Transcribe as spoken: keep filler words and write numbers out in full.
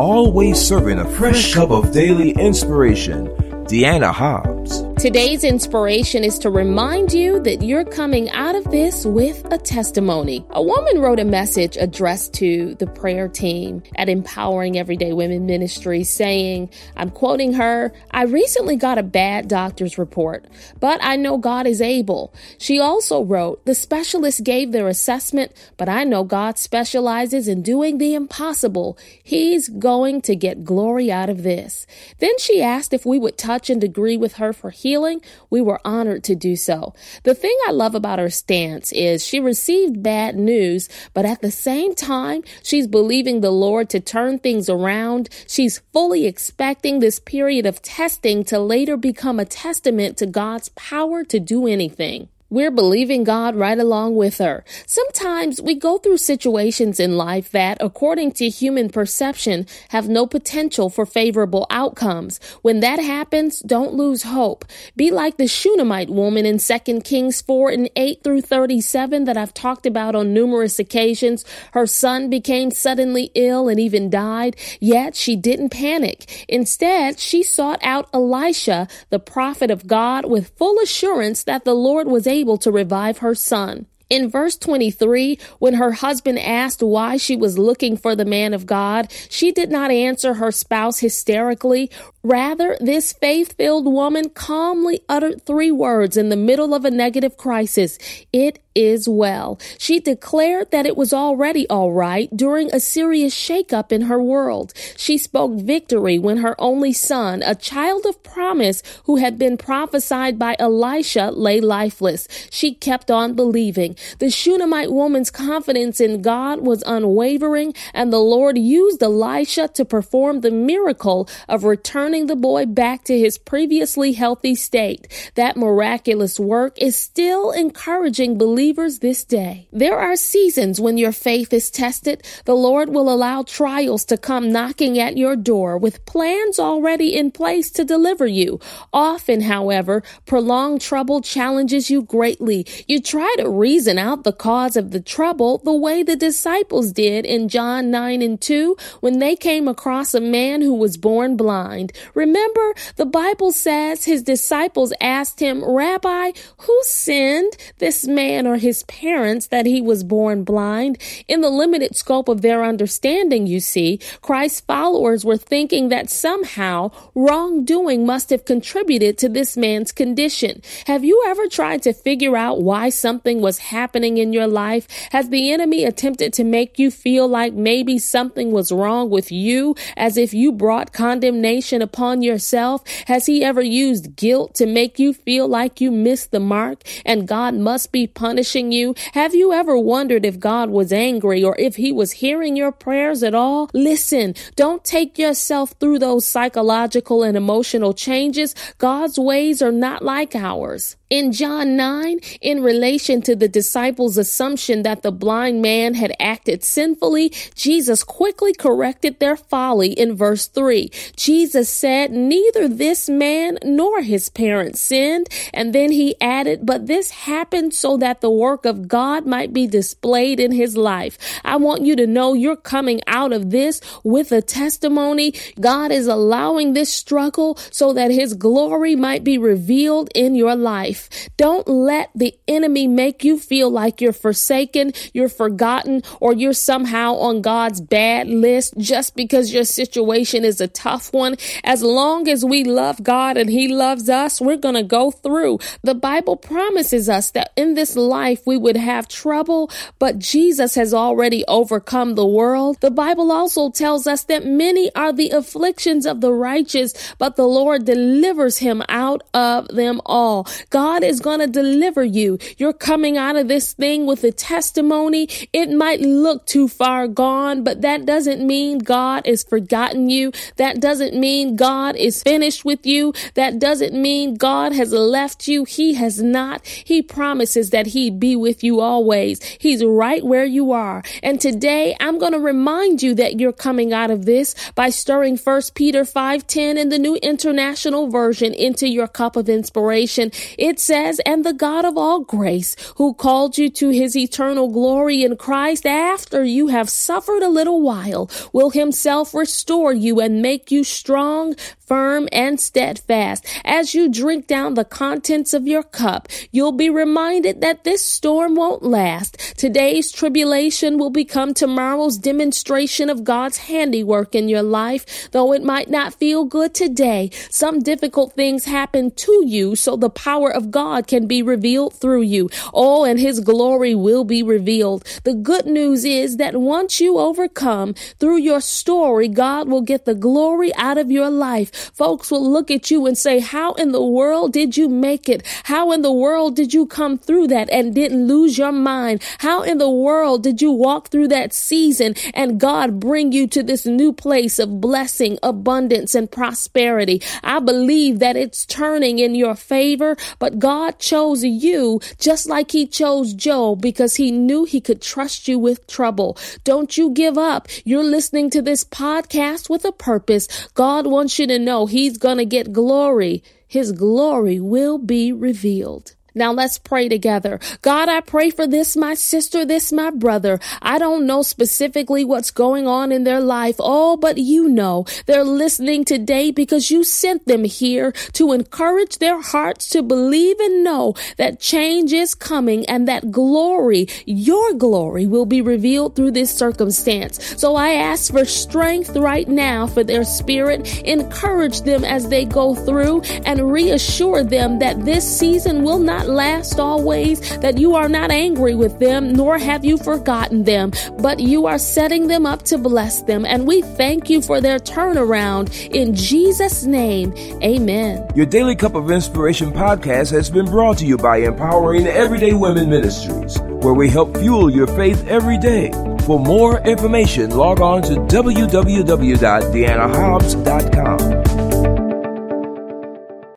always serving a fresh cup of daily inspiration, Deanna Hobbs. Today's inspiration is to remind you that you're coming out of this with a testimony. A woman wrote a message addressed to the prayer team at Empowering Everyday Women Ministries saying, I'm quoting her, I recently got a bad doctor's report, but I know God is able. She also wrote, the specialist gave their assessment, but I know God specializes in doing the impossible. He's going to get glory out of this. Then she asked if we would touch and agree with her for healing. Healing, we were honored to do so. The thing I love about her stance is she received bad news, but at the same time, she's believing the Lord to turn things around. She's fully expecting this period of testing to later become a testament to God's power to do anything. We're believing God right along with her. Sometimes we go through situations in life that, according to human perception, have no potential for favorable outcomes. When that happens, don't lose hope. Be like the Shunammite woman in Second Kings four and eight through thirty-seven that I've talked about on numerous occasions. Her son became suddenly ill and even died, yet she didn't panic. Instead, she sought out Elisha, the prophet of God, with full assurance that the Lord was able able to revive her son. In verse twenty-three, when her husband asked why she was looking for the man of God, she did not answer her spouse hysterically. Rather, this faith-filled woman calmly uttered three words in the middle of a negative crisis. It is well. She declared that it was already all right during a serious shakeup in her world. She spoke victory when her only son, a child of promise who had been prophesied by Elisha, lay lifeless. She kept on believing. The Shunammite woman's confidence in God was unwavering, and the Lord used Elisha to perform the miracle of returning the boy back to his previously healthy state. That miraculous work is still encouraging believers this day. There are seasons when your faith is tested. The Lord will allow trials to come knocking at your door with plans already in place to deliver you. Often, however, prolonged trouble challenges you greatly. You try to reason out the cause of the trouble the way the disciples did in John nine and two when they came across a man who was born blind. Remember, the Bible says his disciples asked him, Rabbi, who sinned, this man or his parents, that he was born blind? In the limited scope of their understanding, you see, Christ's followers were thinking that somehow wrongdoing must have contributed to this man's condition. Have you ever tried to figure out why something was happening in your life? Has the enemy attempted to make you feel like maybe something was wrong with you, as if you brought condemnation upon yourself? Has he ever used guilt to make you feel like you missed the mark and God must be punishing you? Have you ever wondered if God was angry or if he was hearing your prayers at all? Listen, don't take yourself through those psychological and emotional changes. God's ways are not like ours. In John nine, in relation to the disciples' assumption that the blind man had acted sinfully, Jesus quickly corrected their folly in verse three. Jesus said, neither this man nor his parents sinned. And then he added, but this happened so that the work of God might be displayed in his life. I want you to know you're coming out of this with a testimony. God is allowing this struggle so that his glory might be revealed in your life. Don't let the enemy make you feel like you're forsaken, you're forgotten, or you're somehow on God's bad list just because your situation is a tough one. As long as we love God and he loves us, we're going to go through. The Bible promises us that in this life we would have trouble, but Jesus has already overcome the world. The Bible also tells us that many are the afflictions of the righteous, but the Lord delivers him out of them all. God God is going to deliver you. You're coming out of this thing with a testimony. It might look too far gone, but that doesn't mean God has forgotten you. That doesn't mean God is finished with you. That doesn't mean God has left you. He has not. He promises that he He be with you always. He's right where you are. And today I'm going to remind you that you're coming out of this by stirring First Peter five ten in the New International Version into your cup of inspiration. It says, "And the God of all grace, who called you to his eternal glory in Christ, after you have suffered a little while, will himself restore you and make you strong, firm, and steadfast." As you drink down the contents of your cup, you'll be reminded that this storm won't last. Today's tribulation will become tomorrow's demonstration of God's handiwork in your life. Though it might not feel good today, some difficult things happen to you so the power of God can be revealed through you. Oh, and his glory will be revealed. The good news is that once you overcome through your story, God will get the glory out of your life. Folks will look at you and say, "How in the world did you make it? How in the world did you come through that and didn't lose your mind? How in the world did you walk through that season and God bring you to this new place of blessing, abundance, and prosperity?" I believe that it's turning in your favor, but God chose you just like he chose Job because he knew he could trust you with trouble. Don't you give up. You're listening to this podcast with a purpose. God wants you to know he's going to get glory. His glory will be revealed. Now let's pray together. God, I pray for this, my sister, this, my brother. I don't know specifically what's going on in their life. Oh, but you know, they're listening today because you sent them here to encourage their hearts to believe and know that change is coming and that glory, your glory, will be revealed through this circumstance. So I ask for strength right now for their spirit. Encourage them as they go through and reassure them that this season will not last always, that you are not angry with them, nor have you forgotten them, but you are setting them up to bless them. And we thank you for their turnaround. In Jesus' name, amen. Your Daily Cup of Inspiration podcast has been brought to you by Empowering Everyday Women Ministries, where we help fuel your faith every day. For more information, log on to w w w dot deanna hobbs dot com.